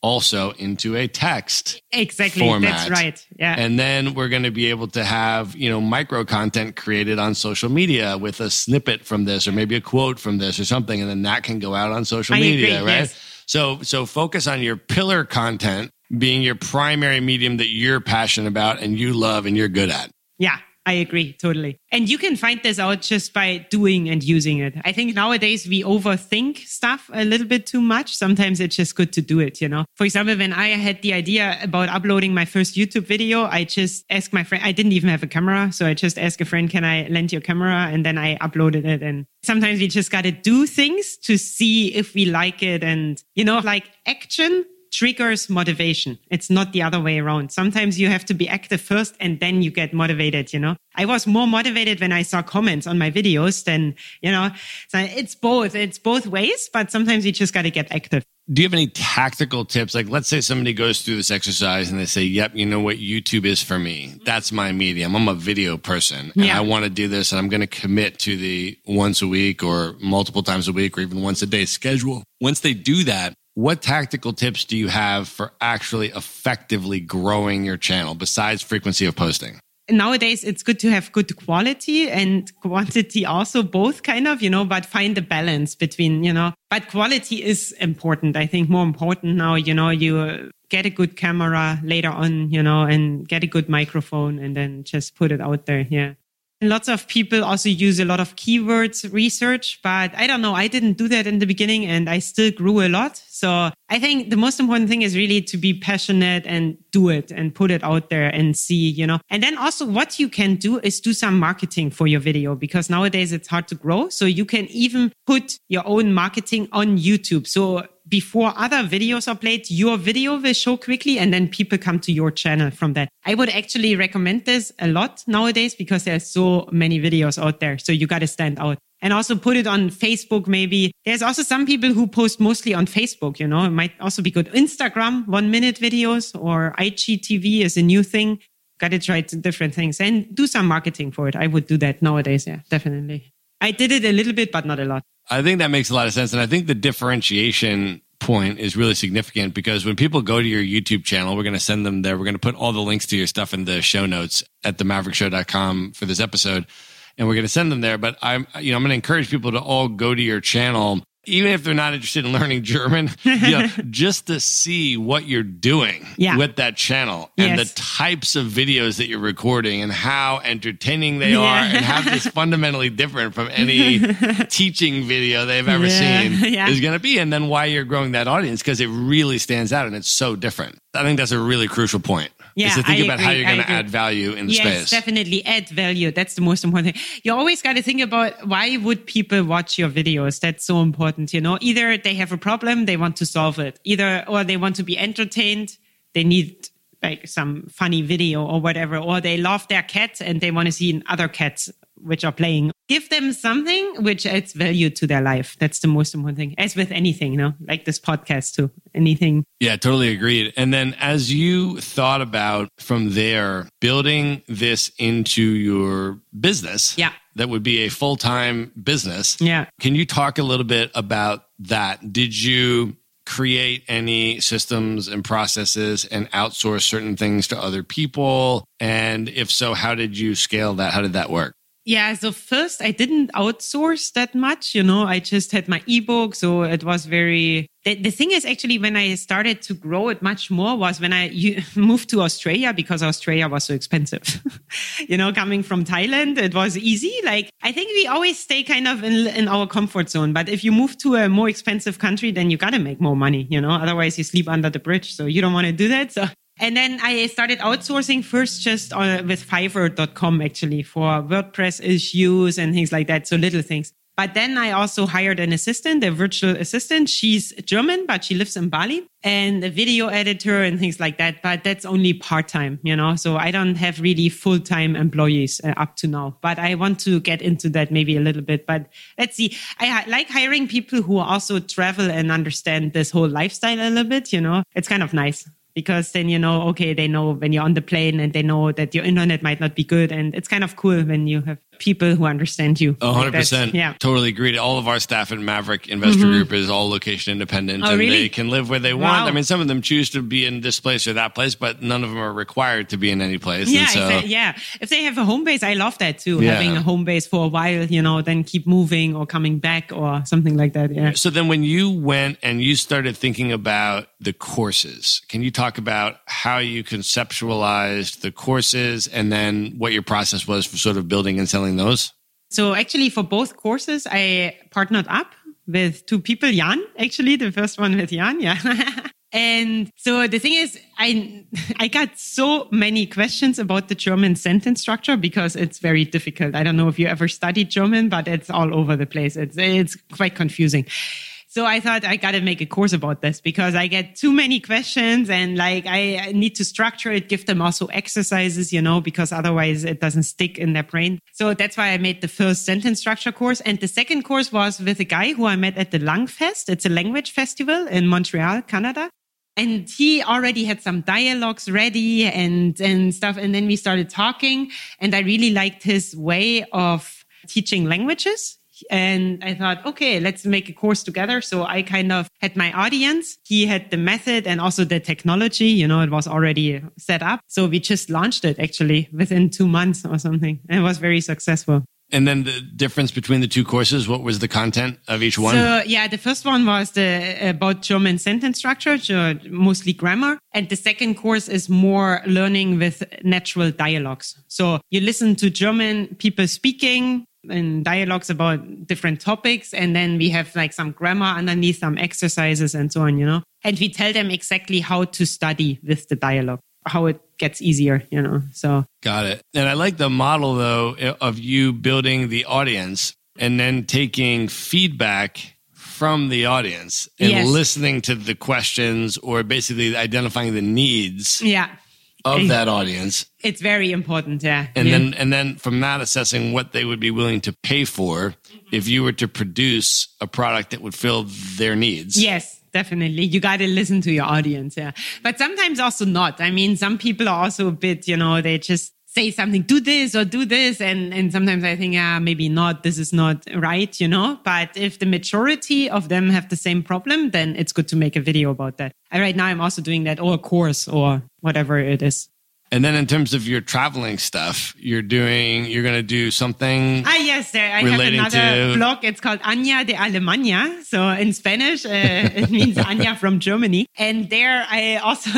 also into a text exactly format. That's right. Yeah. And then we're going to be able to have, you know, micro content created on social media with a snippet from this or maybe a quote from this or something, and then that can go out on social I media agree, right yes. so so focus on your pillar content being your primary medium that you're passionate about and you love and you're good at. Yeah, I agree. Totally. And you can find this out just by doing and using it. I think nowadays we overthink stuff a little bit too much. Sometimes it's just good to do it, you know? For example, when I had the idea about uploading my first YouTube video, I just asked my friend, I didn't even have a camera. So I just asked a friend, can I lend your camera? And then I uploaded it. And sometimes we just got to do things to see if we like it. And, you know, like action triggers motivation. It's not the other way around. Sometimes you have to be active first and then you get motivated, you know. I was more motivated when I saw comments on my videos than, you know, so it's both. It's both ways, but sometimes you just got to get active. Do you have any tactical tips? Like, let's say somebody goes through this exercise and they say, yep, you know what? YouTube is for me. That's my medium. I'm a video person and yeah. I want to do this and I'm going to commit to the once a week or multiple times a week or even once a day schedule. Once they do that, what tactical tips do you have for actually effectively growing your channel besides frequency of posting? Nowadays, it's good to have good quality and quantity also, both kind of, you know, but find a balance between, you know, but quality is important. I think more important now, you know, you get a good camera later on, you know, and get a good microphone and then just put it out there. Yeah. Lots of people also use a lot of keywords research, but I don't know. I didn't do that in the beginning and I still grew a lot. So I think the most important thing is really to be passionate and do it and put it out there and see, you know. And then also what you can do is do some marketing for your video because nowadays it's hard to grow. So you can even put your own marketing on YouTube. So before other videos are played, your video will show quickly and then people come to your channel from that. I would actually recommend this a lot nowadays because there are so many videos out there. So you got to stand out. And also put it on Facebook, maybe. There's also some people who post mostly on Facebook, you know. It might also be good. Instagram, one-minute videos or I G T V is a new thing. Got to try different things and do some marketing for it. I would do that nowadays, yeah, definitely. I did it a little bit, but not a lot. I think that makes a lot of sense. And I think the differentiation point is really significant because when people go to your YouTube channel, we're going to send them there. We're going to put all the links to your stuff in the show notes at the maverick show dot com for this episode. And we're going to send them there. But I'm, you know, I'm going to encourage people to all go to your channel, even if they're not interested in learning German, you know, just to see what you're doing yeah. with that channel and yes. the types of videos that you're recording and how entertaining they yeah. are and how this fundamentally different from any teaching video they've ever yeah. seen yeah. is going to be. And then why you're growing that audience because it really stands out and it's so different. I think that's a really crucial point. Yeah, is to think I about agree, how you're going to add value in yes, space. Yes, definitely add value. That's the most important thing. You always got to think about why would people watch your videos? That's so important, you know. Either they have a problem, they want to solve it. Either, or they want to be entertained, they need like some funny video or whatever. Or they love their cat and they want to see other cats which are playing. Give them something which adds value to their life. That's the most important thing. As with anything, you know, like this podcast too, anything. Yeah, totally agreed. And then as you thought about from there, building this into your business, yeah. that would be a full-time business. Yeah. Can you talk a little bit about that? Did you create any systems and processes and outsource certain things to other people? And if so, how did you scale that? How did that work? Yeah, so first I didn't outsource that much, you know, I just had my ebook. So it was very, the, the thing is actually when I started to grow it much more was when I you, moved to Australia because Australia was so expensive, you know, coming from Thailand, it was easy. Like, I think we always stay kind of in, in our comfort zone, but if you move to a more expensive country, then you got to make more money, you know, otherwise you sleep under the bridge. So you don't want to do that. So. And then I started outsourcing first just uh, with Fiverr dot com actually for WordPress issues and things like that. So little things. But then I also hired an assistant, a virtual assistant. She's German, but she lives in Bali, and a video editor and things like that. But that's only part-time, you know, so I don't have really full-time employees uh, up to now. But I want to get into that maybe a little bit. But let's see. I like hiring people who also travel and understand this whole lifestyle a little bit, you know. It's kind of nice. Because then, you know, okay, they know when you're on the plane and they know that your internet might not be good. And it's kind of cool when you have people who understand you. A hundred percent. Yeah. Totally agreed. All of our staff at Maverick Investor mm-hmm. Group is all location independent oh, and really? They can live where they wow. want. I mean, some of them choose to be in this place or that place, but none of them are required to be in any place. Yeah. And so, exactly. Yeah. If they have a home base, I love that too. Yeah. Having a home base for a while, you know, then keep moving or coming back or something like that. Yeah. So then when you went and you started thinking about the courses, can you talk about how you conceptualized the courses and then what your process was for sort of building and selling those? So actually for both courses, I partnered up with two people, Jan, actually, the first one with Jan, yeah. And so the thing is, I I got so many questions about the German sentence structure because it's very difficult. I don't know if you ever studied German, but it's all over the place. It's it's quite confusing. So I thought I got to make a course about this because I get too many questions and like I need to structure it, give them also exercises, you know, because otherwise it doesn't stick in their brain. So that's why I made the first sentence structure course. And the second course was with a guy who I met at the Langfest. It's a language festival in Montreal, Canada. And he already had some dialogues ready and, and stuff. And then we started talking and I really liked his way of teaching languages. And I thought, okay, let's make a course together. So I kind of had my audience. He had the method and also the technology, you know, it was already set up. So we just launched it actually within two months or something. And it was very successful. And then the difference between the two courses, what was the content of each one? So yeah, the first one was the about German sentence structure, so mostly grammar. And the second course is more learning with natural dialogues. So you listen to German people speaking in dialogues about different topics. And then we have like some grammar underneath, some exercises and so on, you know. And we tell them exactly how to study with the dialogue, how it gets easier, you know, so. Got it. And I like the model though, of you building the audience and then taking feedback from the audience and yes. listening to the questions or basically identifying the needs. Yeah. Of that audience. It's very important, yeah. And yeah. then and then from that, assessing what they would be willing to pay for mm-hmm. if you were to produce a product that would fill their needs. Yes, definitely. You got to listen to your audience, yeah. But sometimes also not. I mean, some people are also a bit, you know, they just say something, do this or do this. And, and sometimes I think, ah, maybe not, this is not right, you know. But if the majority of them have the same problem, then it's good to make a video about that. And right now I'm also doing that or a course or whatever it is. And then in terms of your traveling stuff, you're doing, you're going to do something. Ah, yes. There, I have another to... blog. It's called Anja de Alemania. So in Spanish, uh, it means Anja from Germany. And there I also,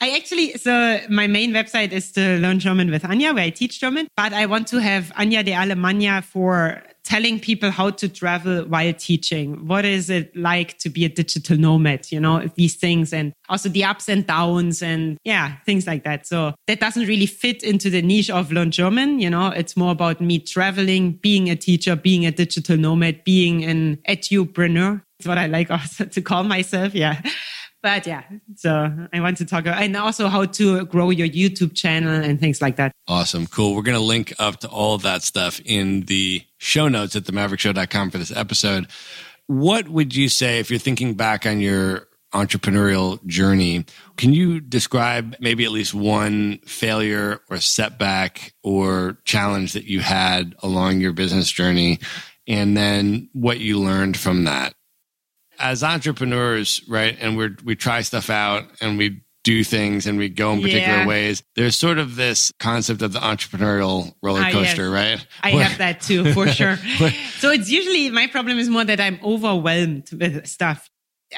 I actually, so my main website is to Learn German with Anja, where I teach German. But I want to have Anja de Alemania for telling people how to travel while teaching. What is it like to be a digital nomad? You know, these things and also the ups and downs and yeah, things like that. So that doesn't really fit into the niche of Learn German. You know, it's more about me traveling, being a teacher, being a digital nomad, being an edupreneur. It's what I like also to call myself. Yeah. But yeah, so I want to talk about, and also how to grow your YouTube channel and things like that. Awesome. Cool. We're going to link up to all of that stuff in the show notes at the maverick show dot com for this episode. What would you say if you're thinking back on your entrepreneurial journey? Can you describe maybe at least one failure or setback or challenge that you had along your business journey and then what you learned from that? As entrepreneurs, right, and we we try stuff out and we do things and we go in particular yeah. ways, there's sort of this concept of the entrepreneurial roller coaster, ah, yes. right? I Where, have that too, for sure. So it's usually, my problem is more that I'm overwhelmed with stuff.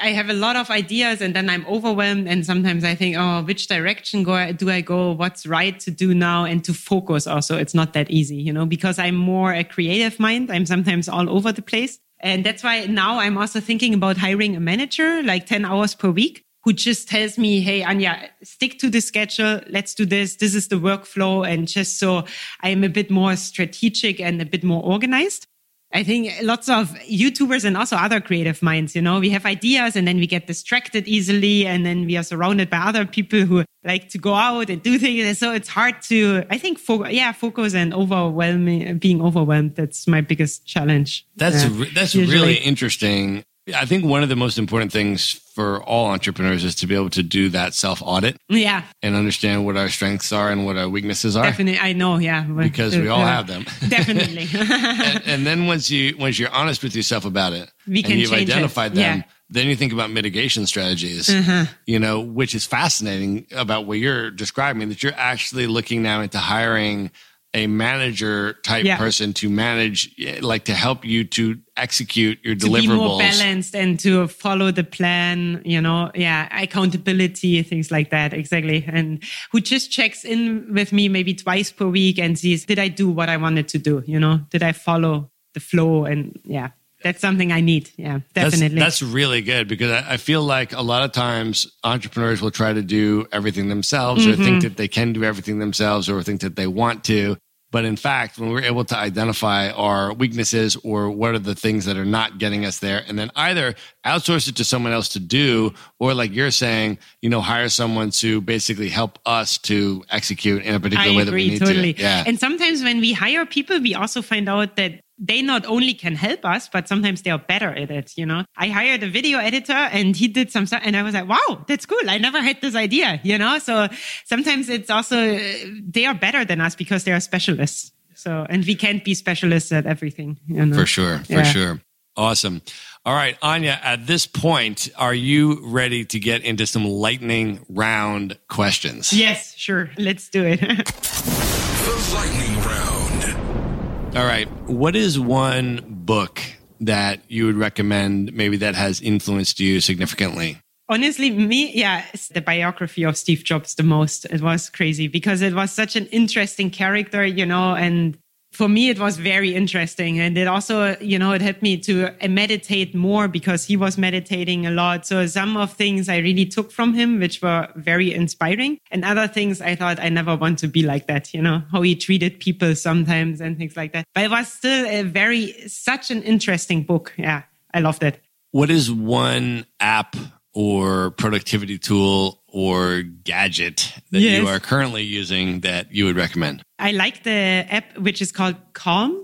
I have a lot of ideas and then I'm overwhelmed and sometimes I think, oh, which direction go I, do I go? What's right to do now? And to focus also, it's not that easy, you know, because I'm more a creative mind. I'm sometimes all over the place. And that's why now I'm also thinking about hiring a manager, like ten hours per week, who just tells me, hey, Anja, stick to the schedule. Let's do this. This is the workflow. And just so I'm a bit more strategic and a bit more organized. I think lots of YouTubers and also other creative minds, you know, we have ideas and then we get distracted easily. And then we are surrounded by other people who like to go out and do things. And so it's hard to, I think, fo- yeah, focus and overwhelming, being overwhelmed. That's my biggest challenge. That's, uh, that's usually. Really interesting. I think one of the most important things for all entrepreneurs is to be able to do that self-audit. Yeah. And understand what our strengths are and what our weaknesses are. Definitely. I know. Yeah. Because we all uh, have them. Definitely. and, and then once, you, once you're honest with yourself about it, we can and you've identified it. them, yeah. Then you think about mitigation strategies, uh-huh. you know, which is fascinating about what you're describing, that you're actually looking now into hiring a manager type yeah. person to manage, like to help you to execute your to deliverables. To be more balanced and to follow the plan, you know, yeah, accountability, things like that. Exactly. And who just checks in with me maybe twice per week and sees, did I do what I wanted to do? You know, did I follow the flow? And yeah. That's something I need. Yeah, definitely. That's, that's really good because I, I feel like a lot of times entrepreneurs will try to do everything themselves mm-hmm. or think that they can do everything themselves or think that they want to. But in fact, when we're able to identify our weaknesses or what are the things that are not getting us there, and then either outsource it to someone else to do, or like you're saying, you know, hire someone to basically help us to execute in a particular I way agree, that we need totally. to. Yeah. And sometimes when we hire people, we also find out that they not only can help us, but sometimes they are better at it, you know? I hired a video editor and he did some stuff and I was like, wow, that's cool. I never had this idea, you know? So sometimes it's also, they are better than us because they are specialists. So, and we can't be specialists at everything, you know? For sure, for yeah. sure. Awesome. All right, Anja, at this point, are you ready to get into some lightning round questions? Yes, sure. Let's do it. The lightning round. All right. What is one book that you would recommend maybe that has influenced you significantly? Honestly, me, yeah, it's the biography of Steve Jobs the most. It was crazy because it was such an interesting character, you know, and for me, it was very interesting. And it also, you know, it helped me to meditate more because he was meditating a lot. So some of things I really took from him, which were very inspiring. And other things I thought I never want to be like that, you know, how he treated people sometimes and things like that. But it was still a very, such an interesting book. Yeah, I loved it. What is one app or productivity tool or gadget that yes. you are currently using that you would recommend? I like the app, which is called Calm.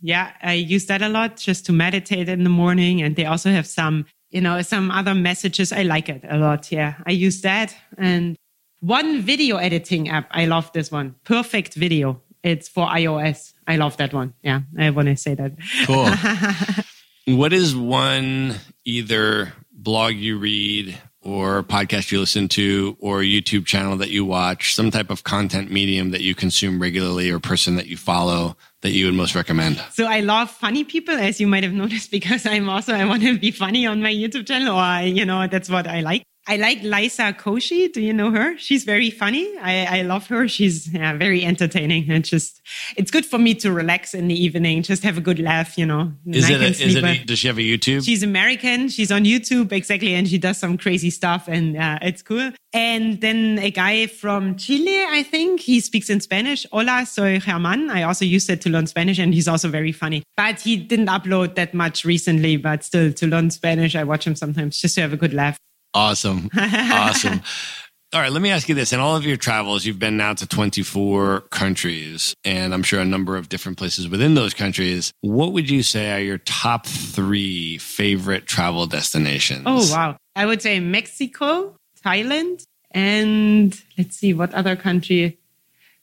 Yeah, I use that a lot just to meditate in the morning. And they also have some, you know, some other messages. I like it a lot. Yeah, I use that. And one video editing app. I love this one. Perfect Video. It's for iOS. I love that one. Yeah, I want to say that. Cool. What is one either blog you read or podcast you listen to or YouTube channel that you watch, some type of content medium that you consume regularly or person that you follow that you would most recommend? So I love funny people, as you might have noticed, because I'm also, I want to be funny on my YouTube channel, or I, you know, that's what I like. I like Liza Koshy. Do you know her? She's very funny. I, I love her. She's yeah, very entertaining. And just, it's good for me to relax in the evening, just have a good laugh, you know. Is it, a, is it a, does she have a YouTube? She's American. She's on YouTube, exactly. And she does some crazy stuff and uh, it's cool. And then a guy from Chile, I think, he speaks in Spanish. Hola, soy German. I also used it to learn Spanish and he's also very funny. But he didn't upload that much recently, but still to learn Spanish, I watch him sometimes just to have a good laugh. Awesome. Awesome. All right. Let me ask you this. In all of your travels, you've been now to twenty-four countries, and I'm sure a number of different places within those countries. What would you say are your top three favorite travel destinations? Oh, wow. I would say Mexico, Thailand, and let's see what other country.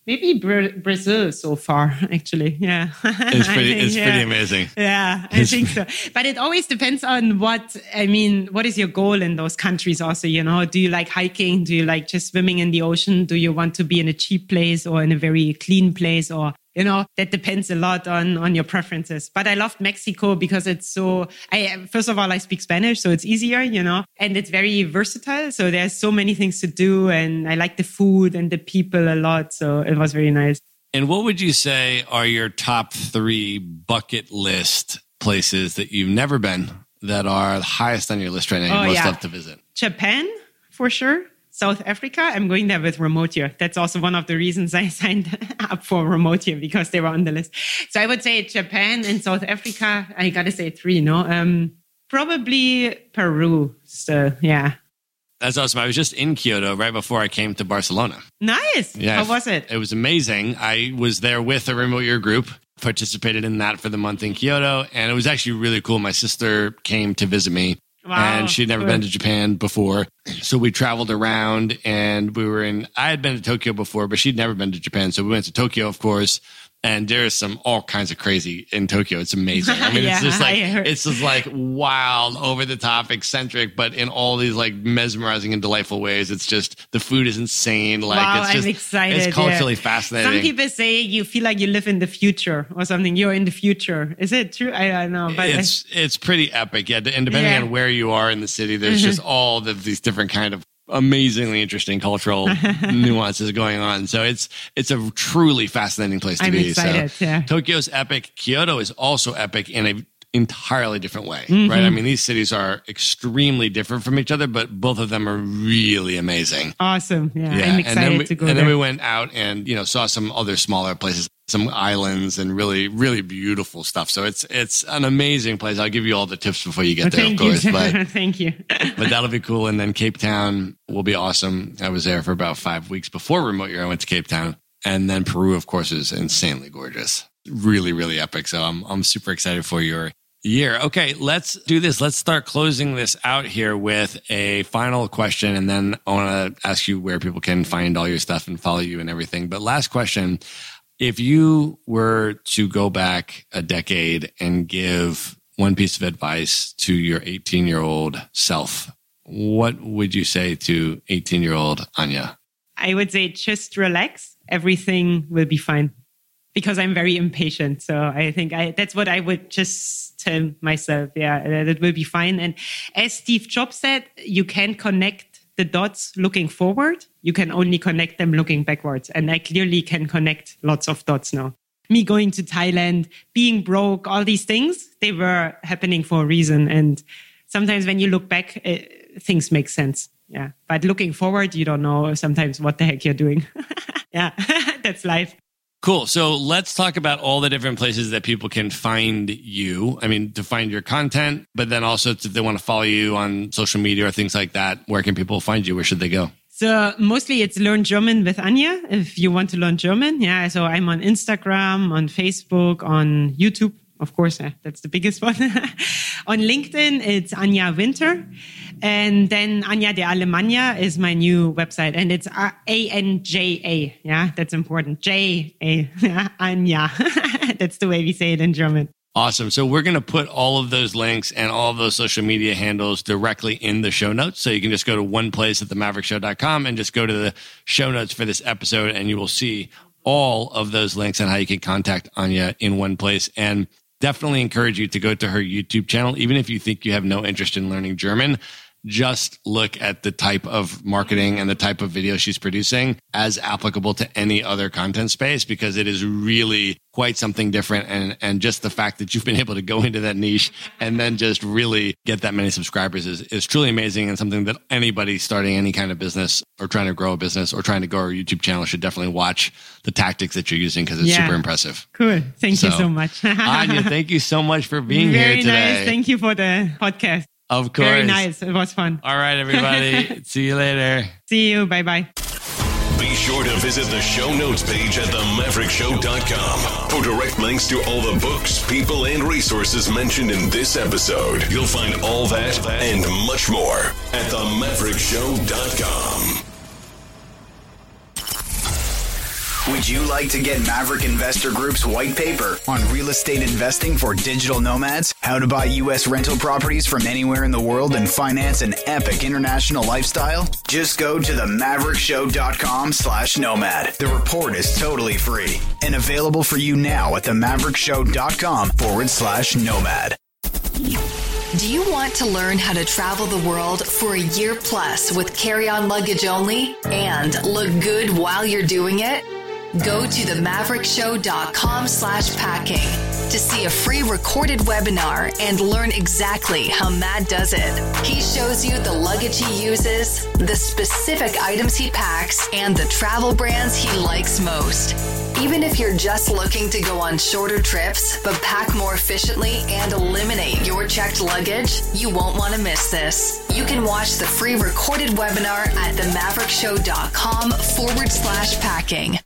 Maybe Bra- Brazil so far, actually. Yeah. It's pretty, think, it's yeah. pretty amazing. Yeah, I think so. But it always depends on what, I mean, what is your goal in those countries also, you know? Do you like hiking? Do you like just swimming in the ocean? Do you want to be in a cheap place or in a very clean place? Or, you know, that depends a lot on, on your preferences. But I loved Mexico because it's so, I first of all, I speak Spanish, so it's easier, you know, and it's very versatile. So there's so many things to do. And I like the food and the people a lot. So it was very nice. And what would you say are your top three bucket list places that you've never been that are the highest on your list right now? You oh, most yeah. love to visit? Japan, for sure. South Africa, I'm going there with Remote Year. That's also one of the reasons I signed up for Remote Year because they were on the list. So I would say Japan and South Africa. I got to say three, no? Um, probably Peru. So, yeah. That's awesome. I was just in Kyoto right before I came to Barcelona. Nice. Yeah, how was it? It was amazing. I was there with a Remote Year group participated in that for the month in Kyoto. And it was actually really cool. My sister came to visit me. Wow, and she'd never been to Japan before. So we traveled around and we were in, I had been to Tokyo before, but she'd never been to Japan. So we went to Tokyo, of course. And there's some all kinds of crazy in Tokyo. It's amazing. I mean, yeah, it's just like, it's just like wild, over the top, eccentric, but in all these like mesmerizing and delightful ways. It's just, the food is insane. Like, wow, it's I'm just, excited. It's culturally yeah. fascinating. Some people say you feel like you live in the future or something. You're in the future. Is it true? I don't know. But it's, I, it's pretty epic. Yeah. And depending yeah. on where you are in the city, there's just all of these different kind of amazingly interesting cultural nuances going on. So it's it's a truly fascinating place to I'm be. Excited, so yeah. Tokyo's epic. Kyoto is also epic in an entirely different way, mm-hmm. right? I mean, these cities are extremely different from each other, but both of them are really amazing. Awesome. Yeah, yeah. I'm excited and then we, to go And there. Then we went out and, you know, saw some other smaller places, some islands and really, really beautiful stuff. So it's it's an amazing place. I'll give you all the tips before you get there, well, of course. You. But, thank you. But that'll be cool. And then Cape Town will be awesome. I was there for about five weeks before Remote Year. I went to Cape Town. And then Peru, of course, is insanely gorgeous. Really, really epic. So I'm I'm super excited for your year. Okay, let's do this. Let's start closing this out here with a final question. And then I want to ask you where people can find all your stuff and follow you and everything. But last question. If you were to go back a decade and give one piece of advice to your eighteen-year-old self, what would you say to eighteen-year-old Anja? I would say just relax. Everything will be fine because I'm very impatient. So I think I, that's what I would just tell myself. Yeah, that it will be fine. And as Steve Jobs said, you can connect the dots looking forward, you can only connect them looking backwards. And I clearly can connect lots of dots now. Me going to Thailand, being broke, all these things, they were happening for a reason. And sometimes when you look back, it, things make sense. Yeah. But looking forward, you don't know sometimes what the heck you're doing. Yeah, that's life. Cool. So let's talk about all the different places that people can find you. I mean, to find your content, but then also if they want to follow you on social media or things like that, where can people find you? Where should they go? So mostly it's Learn German with Anja if you want to learn German. Yeah. So I'm on Instagram, on Facebook, on YouTube. Of course, that's the biggest one. On LinkedIn, it's Anja Winter. And then Anja de Alemania is my new website. And it's A N J A. Yeah, that's important. J A. Yeah, Anja. That's the way we say it in German. Awesome. So we're going to put all of those links and all of those social media handles directly in the show notes. So you can just go to one place at the maverick show dot com and just go to the show notes for this episode. And you will see all of those links and how you can contact Anja in one place. And definitely encourage you to go to her YouTube channel. Even if you think you have no interest in learning German, just look at the type of marketing and the type of video she's producing as applicable to any other content space, because it is really quite something different. And, and just the fact that you've been able to go into that niche and then just really get that many subscribers is, is truly amazing, and something that anybody starting any kind of business or trying to grow a business or trying to grow a YouTube channel should definitely watch the tactics that you're using, because it's yeah. super impressive. Cool. Thank so, you so much. Anja, thank you so much for being Very here today. Nice. Thank you for the podcast. Of course. Very nice. It was fun. All right, everybody. See you later. See you. Bye-bye. Be sure to visit the show notes page at the maverick show dot com for direct links to all the books, people, and resources mentioned in this episode. You'll find all that and much more at the maverick show dot com. Would you like to get Maverick Investor Group's white paper on real estate investing for digital nomads, how to buy U S rental properties from anywhere in the world and finance an epic international lifestyle? Just go to the maverick show dot com slash nomad. The report is totally free and available for you now at the maverick show dot com forward slash nomad. Do you want to learn how to travel the world for a year plus with carry-on luggage only and look good while you're doing it? Go to the maverick show dot com slash packing to see a free recorded webinar and learn exactly how Matt does it. He shows you the luggage he uses, the specific items he packs, and the travel brands he likes most. Even if you're just looking to go on shorter trips, but pack more efficiently and eliminate your checked luggage, you won't want to miss this. You can watch the free recorded webinar at the maverick show dot com forward slash packing.